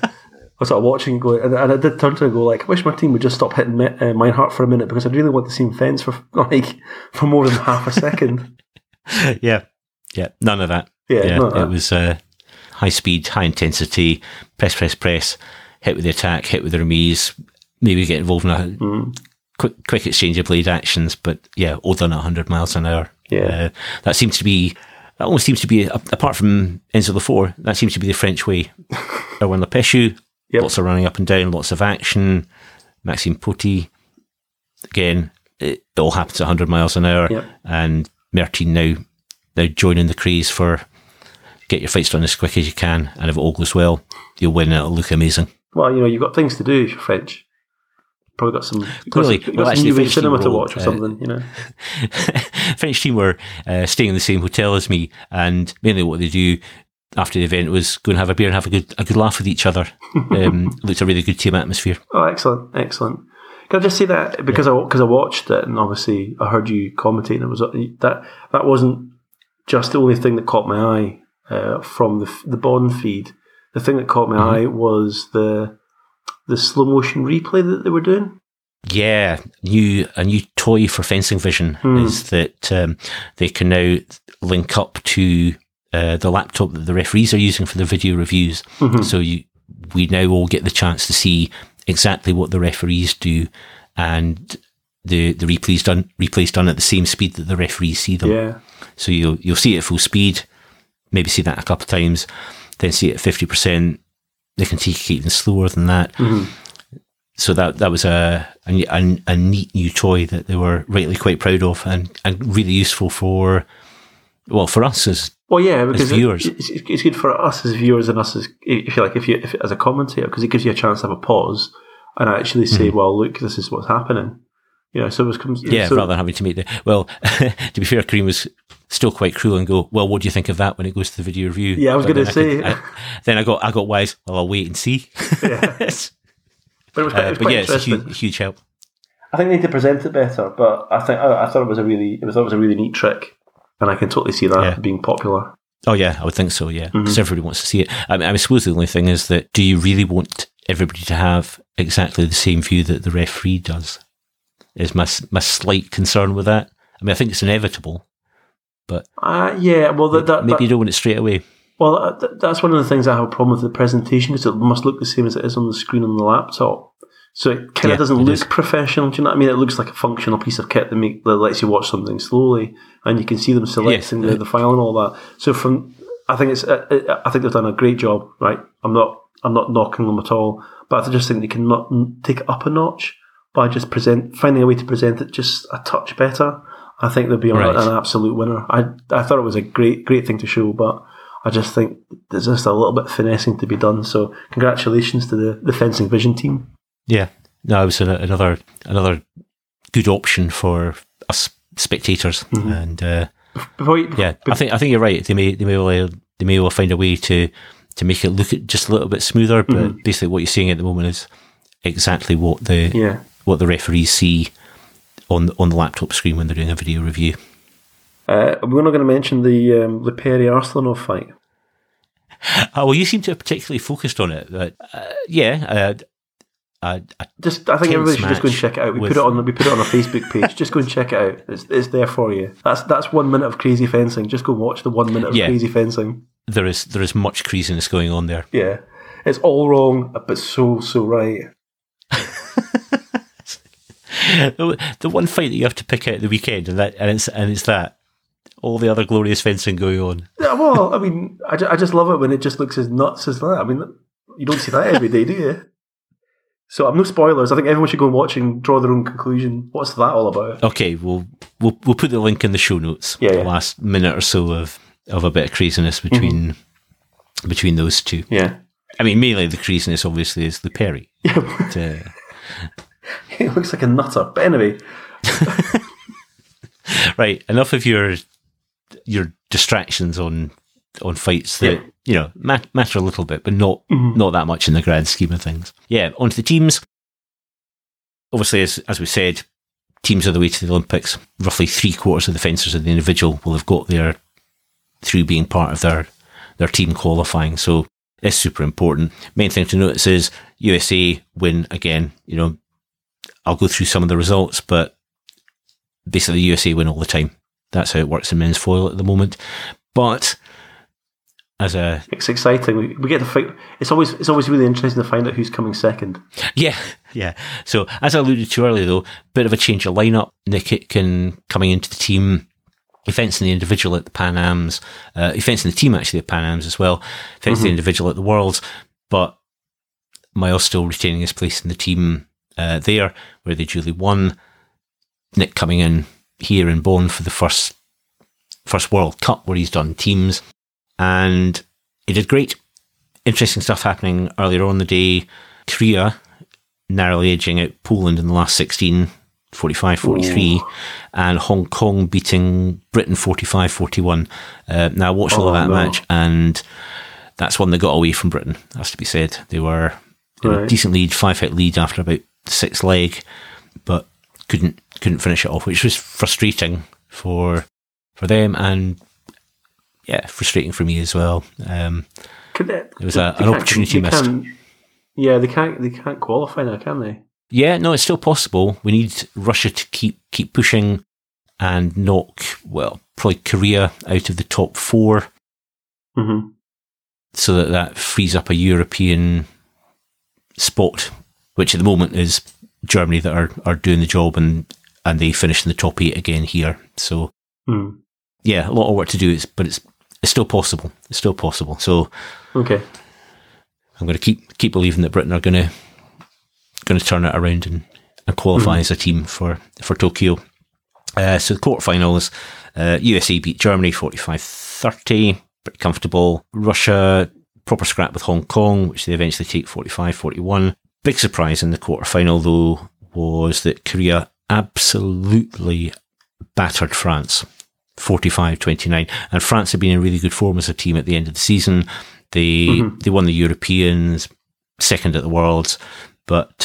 was sort of watching and going, and I did turn to her and go like, I wish Mertin would just stop hitting Meinhardt for a minute, because I really want the same fence for more than half a second. yeah, none of that. Yeah, none of that. It was high speed, high intensity, press, hit with the attack, hit with the remise, maybe get involved in a. Quick exchange of blade actions, but yeah, all done at 100 miles an hour. Yeah, that almost seems to be, apart from Enzo Lefort, that seems to be the French way. Erwan Lepeshu, lots of running up and down, lots of action. Maxime Poti, again, it all happens at 100 miles an hour, and Mertin now joining the craze for get your fights done as quick as you can, and if it all goes well, you'll win, it'll look amazing. Well, you know, you've got things to do if you're French. Probably got some new cinema to watch or something, you know. French team were staying in the same hotel as me, and mainly what they do after the event was go and have a beer and have a good laugh with each other. Looked a really good team atmosphere. Oh, excellent. Can I just say that because I watched it, and obviously I heard you commentating, it was that wasn't just the only thing that caught my eye from the Bonn feed. The thing that caught my eye was the slow motion replay that they were doing. Yeah, a new toy for fencing vision is that they can now link up to the laptop that the referees are using for the video reviews. Mm-hmm. So we now all get the chance to see exactly what the referees do and the replays done at the same speed that the referees see them. Yeah. So you'll see it at full speed, maybe see that a couple of times, then see it at 50%. They can take it even slower than that. Mm-hmm. So that was a neat new toy that they were rightly quite proud of and really useful for us as because as viewers. It's good for us as viewers and us as, if you like, if as a commentator, because it gives you a chance to have a pause and actually say, well, look, this is what's happening. You know, so it comes. Yeah, so rather than having to make to be fair, Karim was still quite cruel and go, well, what do you think of that when it goes to the video review? Yeah, I was going to say. Then I got wise. Well, I'll wait and see. Yeah. But it's a huge help. I think they need to present it better, but I thought it was a really neat trick, and I can totally see that being popular. Oh yeah, I would think so. Yeah, because everybody wants to see it. I mean, I suppose the only thing is that do you really want everybody to have exactly the same view that the referee does? Is my slight concern with that. I mean, I think it's inevitable, but maybe you don't want it straight away. Well, that's one of the things I have a problem with the presentation, because it must look the same as it is on the screen on the laptop. So it kind of doesn't look professional. Do you know what I mean? It looks like a functional piece of kit that lets you watch something slowly, and you can see them selecting the file and all that. So I think they've done a great job. Right, I'm not knocking them at all, but I just think they can take it up a notch by just finding a way to present it just a touch better. I think they'll be an absolute winner. I thought it was a great thing to show, but I just think there's just a little bit of finessing to be done. So congratulations to the fencing vision team. Yeah. No, it was another good option for us spectators. Mm-hmm. And I think you're right. They may well find a way to make it look just a little bit smoother, but basically what you're seeing at the moment is exactly what the referees see on the laptop screen when they're doing a video review. We're not going to mention the Perry Arslanov fight. Well, you seem to have particularly focused on it. But, I think everybody should just go and check it out. We put it on our Facebook page. Just go and check it out. It's there for you. That's 1 minute of crazy fencing. Just go watch the 1 minute of crazy fencing. There is much craziness going on there. Yeah, it's all wrong, but so right. The one fight that you have to pick out at the weekend, and it's that. All the other glorious fencing going on. Yeah, well, I mean, I just love it when it just looks as nuts as that. I mean, you don't see that every day, do you? So no spoilers. I think everyone should go and watch and draw their own conclusion. What's that all about? Okay, we'll put the link in the show notes. Yeah, the last minute or so of a bit of craziness between those two. Yeah, I mean, mainly the craziness obviously is the Perry. Yeah, but, it looks like a nutter. But anyway, right. Enough of your distractions on fights that matter a little bit, but not that much in the grand scheme of things. Yeah, onto the teams. Obviously, as we said, teams are the way to the Olympics. Roughly 3/4 of the fencers of the individual will have got there through being part of their team qualifying. So it's super important. Main thing to notice is USA win again. You know, I'll go through some of the results, but basically USA win all the time. That's how it works in men's foil at the moment. But it's exciting. We get to fight. It's always really interesting to find out who's coming second. Yeah, yeah. So as I alluded to earlier, though, bit of a change of lineup. Nick Itkin coming into the team. He fenced in the individual at the Pan Am's. He fenced in the team actually at Pan Am's as well. Fenced the individual at the Worlds, but Miles still retaining his place in the team there, where they duly won. Nick coming in here in Bonn for the first World Cup where he's done teams, and he did great. Interesting stuff happening earlier on the day. Korea narrowly edging out Poland in the last 16, 45-43, and Hong Kong beating Britain 45-41. Now I watched all of that match, and that's one that got away from Britain, has to be said. They were in a decent lead, 5-hit lead after about sixth leg, but couldn't finish it off, which was frustrating for them, and frustrating for me as well. It was an opportunity missed. They can't qualify now, can they? Yeah, no, it's still possible. We need Russia to keep pushing and knock, well, probably Korea out of the top four, mm-hmm. so that frees up a European spot, which at the moment is Germany that are doing the job, and they finish in the top 8 again here. So, yeah, a lot of work to do, but it's still possible. It's still possible. So, okay, I'm going to keep believing that Britain are going to turn it around and qualify as a team for Tokyo. So the quarterfinals, USA beat Germany 45-30, pretty comfortable. Russia, proper scrap with Hong Kong, which they eventually take 45-41. Big surprise in the quarterfinal, though, was that Korea absolutely battered France, 45-29. And France had been in really good form as a team at the end of the season. They won the Europeans, second at the Worlds, but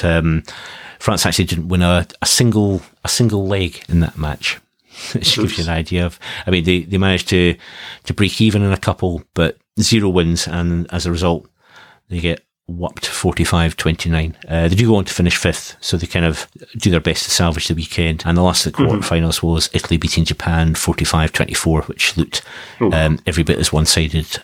France actually didn't win a single leg in that match, which gives you an idea of. I mean, they managed to break even in a couple, but zero wins, and as a result, they get whopped 45-29. They do go on to finish 5th, so they kind of do their best to salvage the weekend. And the last of the quarterfinals was Italy beating Japan 45-24, which looked every bit as one-sided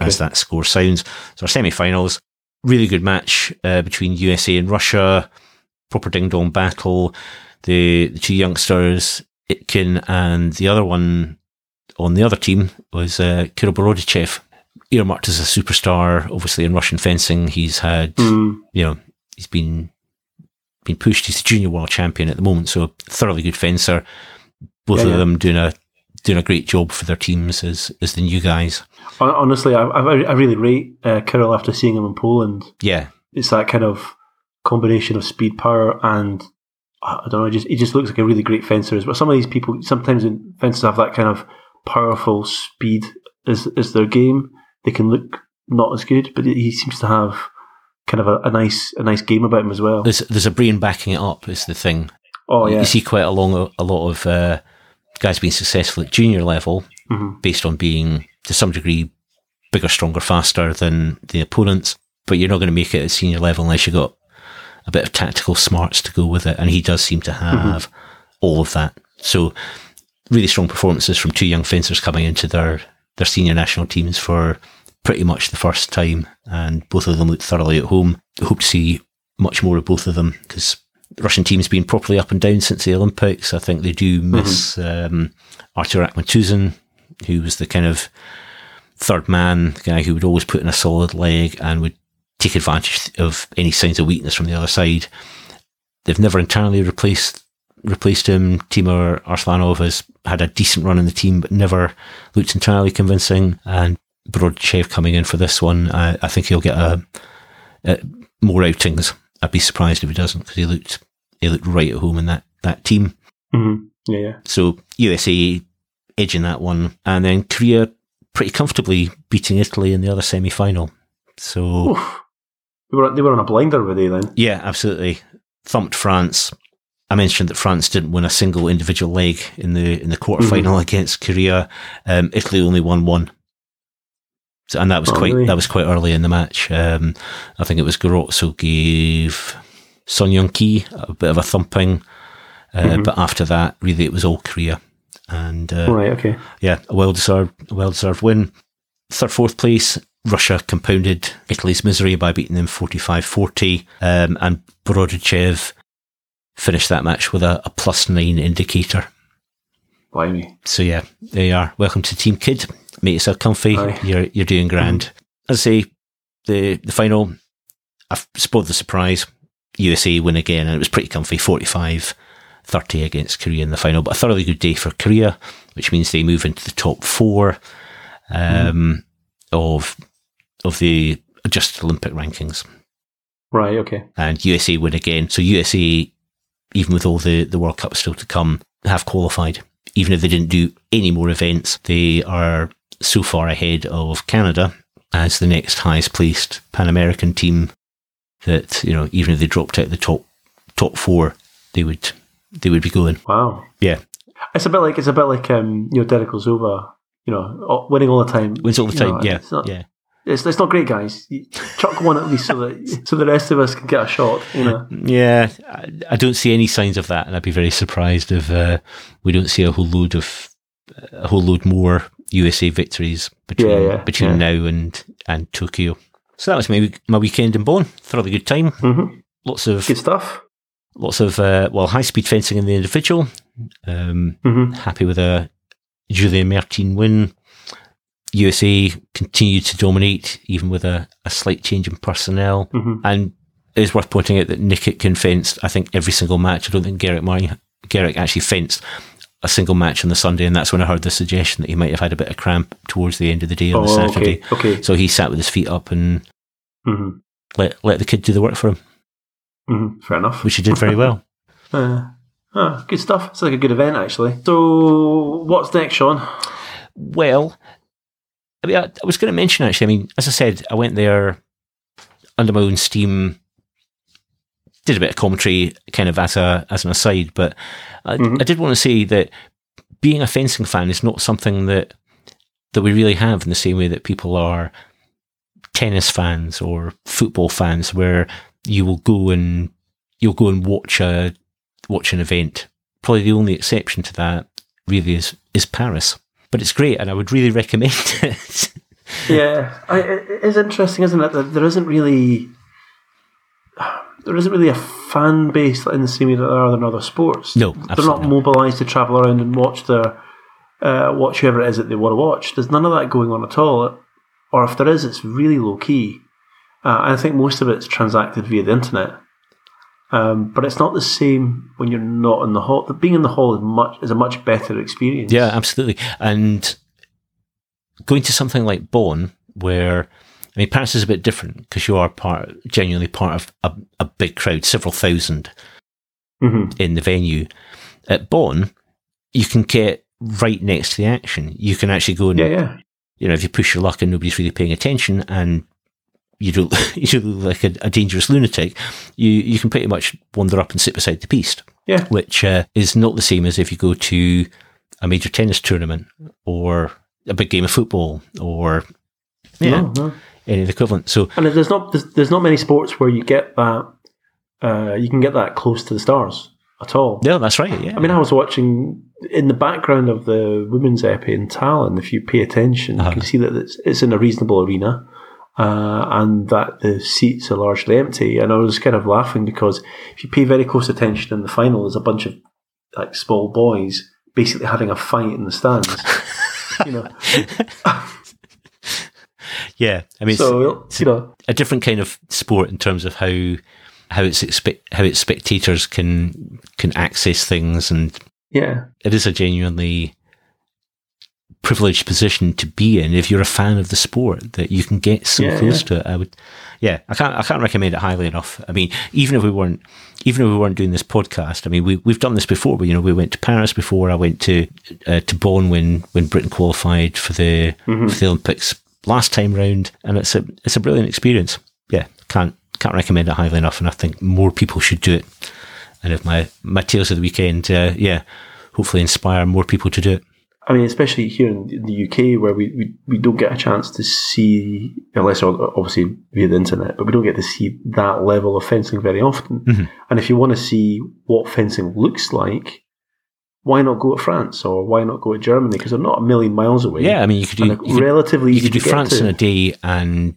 as that score sounds. So our semi-finals, really good match between USA and Russia, proper ding-dong battle. The two youngsters, Itkin, and the other one on the other team was Kirill Boroditchev, earmarked as a superstar, obviously, in Russian fencing. He's had, he's been pushed. He's the junior world champion at the moment, so a thoroughly good fencer. Both of them doing a great job for their teams as the new guys. Honestly, I really rate Kirill after seeing him in Poland. Yeah, it's that kind of combination of speed, power, and I don't know. He just looks like a really great fencer. But some of these people, sometimes fencers have that kind of powerful speed as their game. They can look not as good, but he seems to have kind of a nice game about him as well. There's a brain backing it up is the thing. Oh yeah, you see quite a lot of guys being successful at junior level based on being to some degree bigger, stronger, faster than the opponents. But you're not going to make it at senior level unless you got a bit of tactical smarts to go with it. And he does seem to have all of that. So really strong performances from two young fencers coming into their senior national teams for pretty much the first time, and both of them looked thoroughly at home. I hope to see much more of both of them, because the Russian team's been properly up and down since the Olympics. I think they do miss Artur Akhmatuzin, who was the kind of third man, the guy who would always put in a solid leg and would take advantage of any signs of weakness from the other side. They've never entirely replaced him. Timur Arslanov has had a decent run in the team, but never looked entirely convincing. And Borodchev coming in for this one, I think he'll get more outings. I'd be surprised if he doesn't, because he looked right at home in that team. Mm-hmm. Yeah. So USA edging that one, and then Korea pretty comfortably beating Italy in the other semi-final. So they were on a blinder, were they then? Yeah, absolutely. Thumped France. I mentioned that France didn't win a single individual leg in the quarterfinal against Korea. Italy only won one, so, and that was quite early in the match. I think it was Garozzo gave Son Young-ki a bit of a thumping, but after that, really, it was all Korea. And a well-deserved win. Third, fourth place. Russia compounded Italy's misery by beating them 45-40, and Boroditchev finished that match with a +9 indicator. Blimey. So yeah, there you are. Welcome to Team Kid. Make yourself comfy. Aye. You're doing grand. As I say, the final, I've spotted the surprise. USA win again, and it was pretty comfy, 45-30 against Korea in the final. But a thoroughly good day for Korea, which means they move into the top 4 of the adjusted Olympic rankings. Right, okay. And USA win again. So USA, even with all the World Cup still to come, have qualified. Even if they didn't do any more events, they are so far ahead of Canada as the next highest placed Pan American team that, even if they dropped out the top 4, they would be going. Wow. Yeah. It's a bit like Derek Kozlova, winning all the time. Wins all the time. It's not, It's not great, guys. Chuck one at least so the rest of us can get a shot, you know. Yeah, I don't see any signs of that, and I'd be very surprised if we don't see a whole load more USA victories between now and Tokyo. So that was my weekend in Bonn. Thoroughly good time. Mm-hmm. Lots of good stuff. Lots of high speed fencing in the individual. Happy with a Julien Martin win. USA continued to dominate, even with a slight change in personnel. Mm-hmm. And it is worth pointing out that Nick Itkin fenced, I think, every single match. I don't think Gerrick actually fenced a single match on the Sunday, and that's when I heard the suggestion that he might have had a bit of cramp towards the end of the day on the Saturday. Okay. So he sat with his feet up and let the kid do the work for him. Mm-hmm. Fair enough. Which he did very well. Good stuff. It's like a good event, actually. So what's next, Sean? Well... I mean, I was going to mention, actually, as I said, I went there under my own steam, did a bit of commentary kind of as an aside, but I did want to say that being a fencing fan is not something that we really have in the same way that people are tennis fans or football fans, where you will go and watch an event. Probably the only exception to that really is Paris. But it's great, and I would really recommend it. Yeah, it is interesting, isn't it? That there isn't really a fan base in the same way that there are in other sports. No, absolutely they're not mobilised to travel around and watch watch whoever it is that they want to watch. There's none of that going on at all, or if there is, it's really low key. I think most of it's transacted via the internet. But it's not the same when you're not in the hall. Being in the hall is a much better experience. Yeah, absolutely. And going to something like Bonn, where Paris is a bit different because you are genuinely part of a big crowd, several thousand in the venue. At Bonn, you can get right next to the action. You can actually go and if you push your luck and nobody's really paying attention and you do look like a dangerous lunatic, you can pretty much wander up and sit beside the piste, which is not the same as if you go to a major tennis tournament or a big game of football or any of the equivalent. So, and there's not many sports where you get that you can get that close to the stars at all. No, that's right. Yeah, I was watching in the background of the women's epee in Talon. If you pay attention, you can see that it's in a reasonable arena. And that the seats are largely empty. And I was kind of laughing because if you pay very close attention in the final, there's a bunch of like small boys basically having a fight in the stands. You know. Yeah, it's a different kind of sport in terms of how its spectators can access things, and it is a genuinely privileged position to be in if you're a fan of the sport, that you can get so close to it. I can't recommend it highly enough. Even if we weren't doing this podcast, we've done this before, but we went to Paris before. I went to Bonn when Britain qualified for the Olympics last time round, and it's a brilliant experience. Can't recommend it highly enough, and I think more people should do it. And if my tales of the weekend hopefully inspire more people to do it. Especially here in the UK, where we don't get a chance to see, unless obviously via the internet, but we don't get to see that level of fencing very often. Mm-hmm. And if you want to see what fencing looks like, why not go to France or why not go to Germany? Because they're not a million miles away. Yeah, you could do relatively easy to get to. You could do France in a day and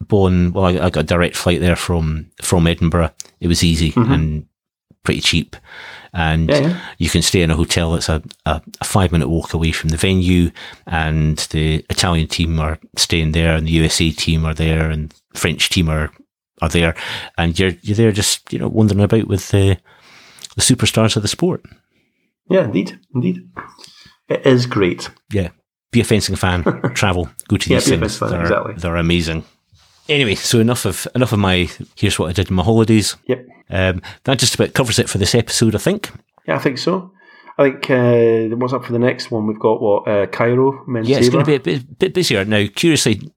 Bonn. Well, I got a direct flight there from Edinburgh. It was easy and pretty cheap. And you can stay in a hotel that's a 5-minute walk away from the venue, and the Italian team are staying there, and the USA team are there, and the French team are there, and you're there just wandering about with the superstars of the sport. Yeah, indeed, it is great. Yeah, be a fencing fan, travel, go to these things. They're amazing. Anyway, so enough of my here's what I did in my holidays. Yep. That just about covers it for this episode, I think. Yeah, I think so. I think what's up for the next one? We've got Cairo, Men's Sabre. Yeah, it's going to be a bit busier. Now, curiously,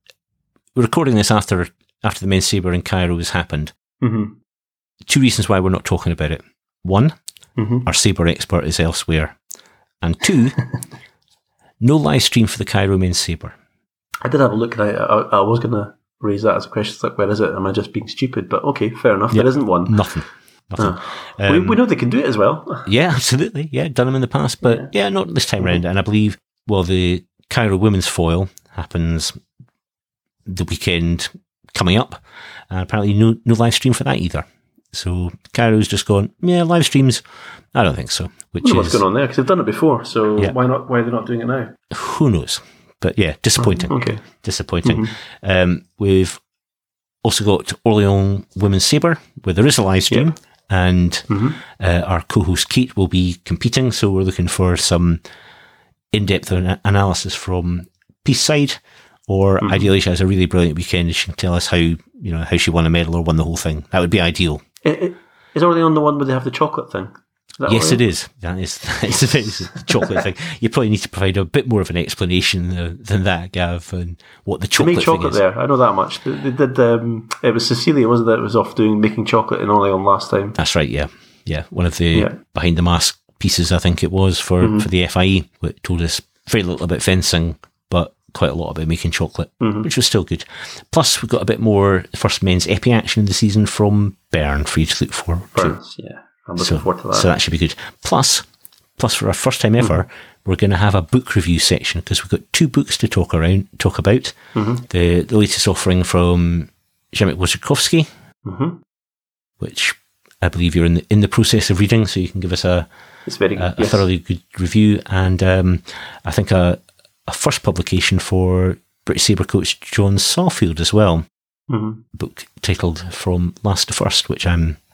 we're recording this after the Men's Sabre in Cairo has happened. Mm-hmm. Two reasons why we're not talking about it. One, our Sabre expert is elsewhere. And two, no live stream for the Cairo Men's Sabre. I did have a look, and I was going to raise that as a question. It's like, where is it? Am I just being stupid? But okay, fair enough. Yep. There isn't one. Nothing. We know they can do it as well. Yeah, absolutely. Yeah, done them in the past, but yeah not this time round. And I believe, well, the Cairo Women's Foil happens the weekend coming up. And apparently no live stream for that either. So Cairo's just gone, yeah, live streams, I don't think so. Which I don't know what's going on there, because they've done it before, so why are they not doing it now? Who knows? But yeah, disappointing. Okay. Disappointing. Mm-hmm. We've also got Orléans Women's Sabre, where there is a live stream, and our co-host Kate will be competing, so we're looking for some in-depth analysis from Peace Side, or ideally she has a really brilliant weekend and she can tell us how, how she won a medal or won the whole thing. That would be ideal. Is Orléans the one where they have the chocolate thing? Yes, it is. That is the chocolate thing. You probably need to provide a bit more of an explanation than that, Gav, and what the chocolate thing is. There, I know that much. They did. It was Cecilia, wasn't it? It was off doing making chocolate in Orléans last time. That's right. Yeah. One of the behind the mask pieces, I think it was for the FIE, which told us very little about fencing, but quite a lot about making chocolate, which was still good. Plus, we got a bit more first men's epi action of the season from Bern for you to look for. France, yeah. I'm looking forward to that. So that should be good. Plus for our first time ever, we're going to have a book review section, because we've got two books to talk about. Mm-hmm. The latest offering from Zemek Wojciechowski, which I believe you're in the process of reading, so you can give us a thoroughly good review. And I think a first publication for British Sabre coach John Saulfield as well, a book titled From Last to First, which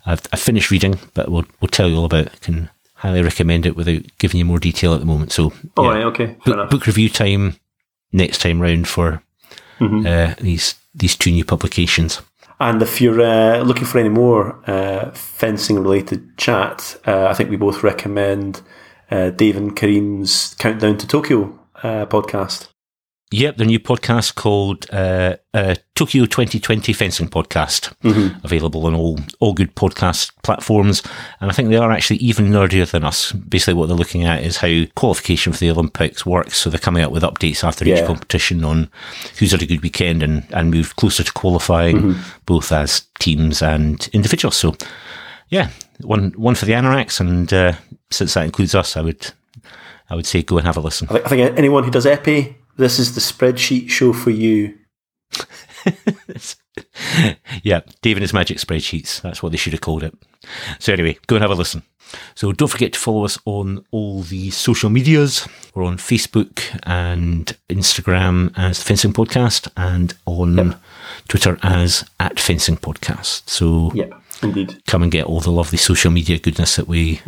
I've finished reading, but we'll tell you all about it. I can highly recommend it without giving you more detail at the moment. So, okay. Book review time next time round for these two new publications. And if you're looking for any more fencing-related chat, I think we both recommend Dave and Karim's Countdown to Tokyo podcast. Yep, the new podcast called Tokyo 2020 Fencing Podcast, available on all good podcast platforms. And I think they are actually even nerdier than us. Basically what they're looking at is how qualification for the Olympics works. So they're coming up with updates after each competition on who's had a good weekend and moved closer to qualifying, both as teams and individuals. So yeah, one for the anoraks. And since that includes us, I would say go and have a listen. I think anyone who does epi, this is the spreadsheet show for you. Yeah, Dave and his magic spreadsheets. That's what they should have called it. So anyway, go and have a listen. So don't forget to follow us on all the social medias. We're on Facebook and Instagram as The Fencing Podcast, and on Twitter as @Fencing Podcast. So indeed, come and get all the lovely social media goodness that we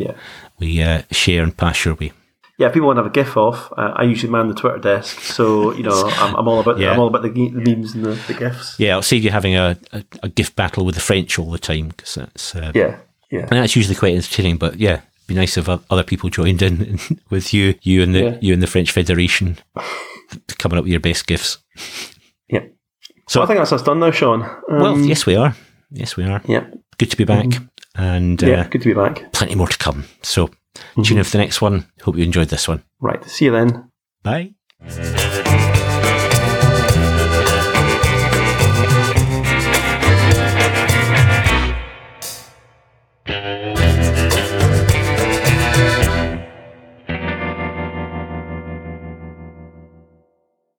share and pass your way. Yeah, if people want to have a GIF off, I usually man the Twitter desk, so I'm all about the memes and the GIFs. Yeah, I'll save you having a GIF battle with the French all the time, because that's and that's usually quite entertaining. But yeah, it'd be nice if other people joined in with you and the French Federation coming up with your best GIFs. Yeah, so well, I think that's us done now, Sean. Well, yes we are. Yeah, good to be back, and good to be back. Plenty more to come. So. Tune in for the next one. Hope you enjoyed this one. Right. See you then. Bye.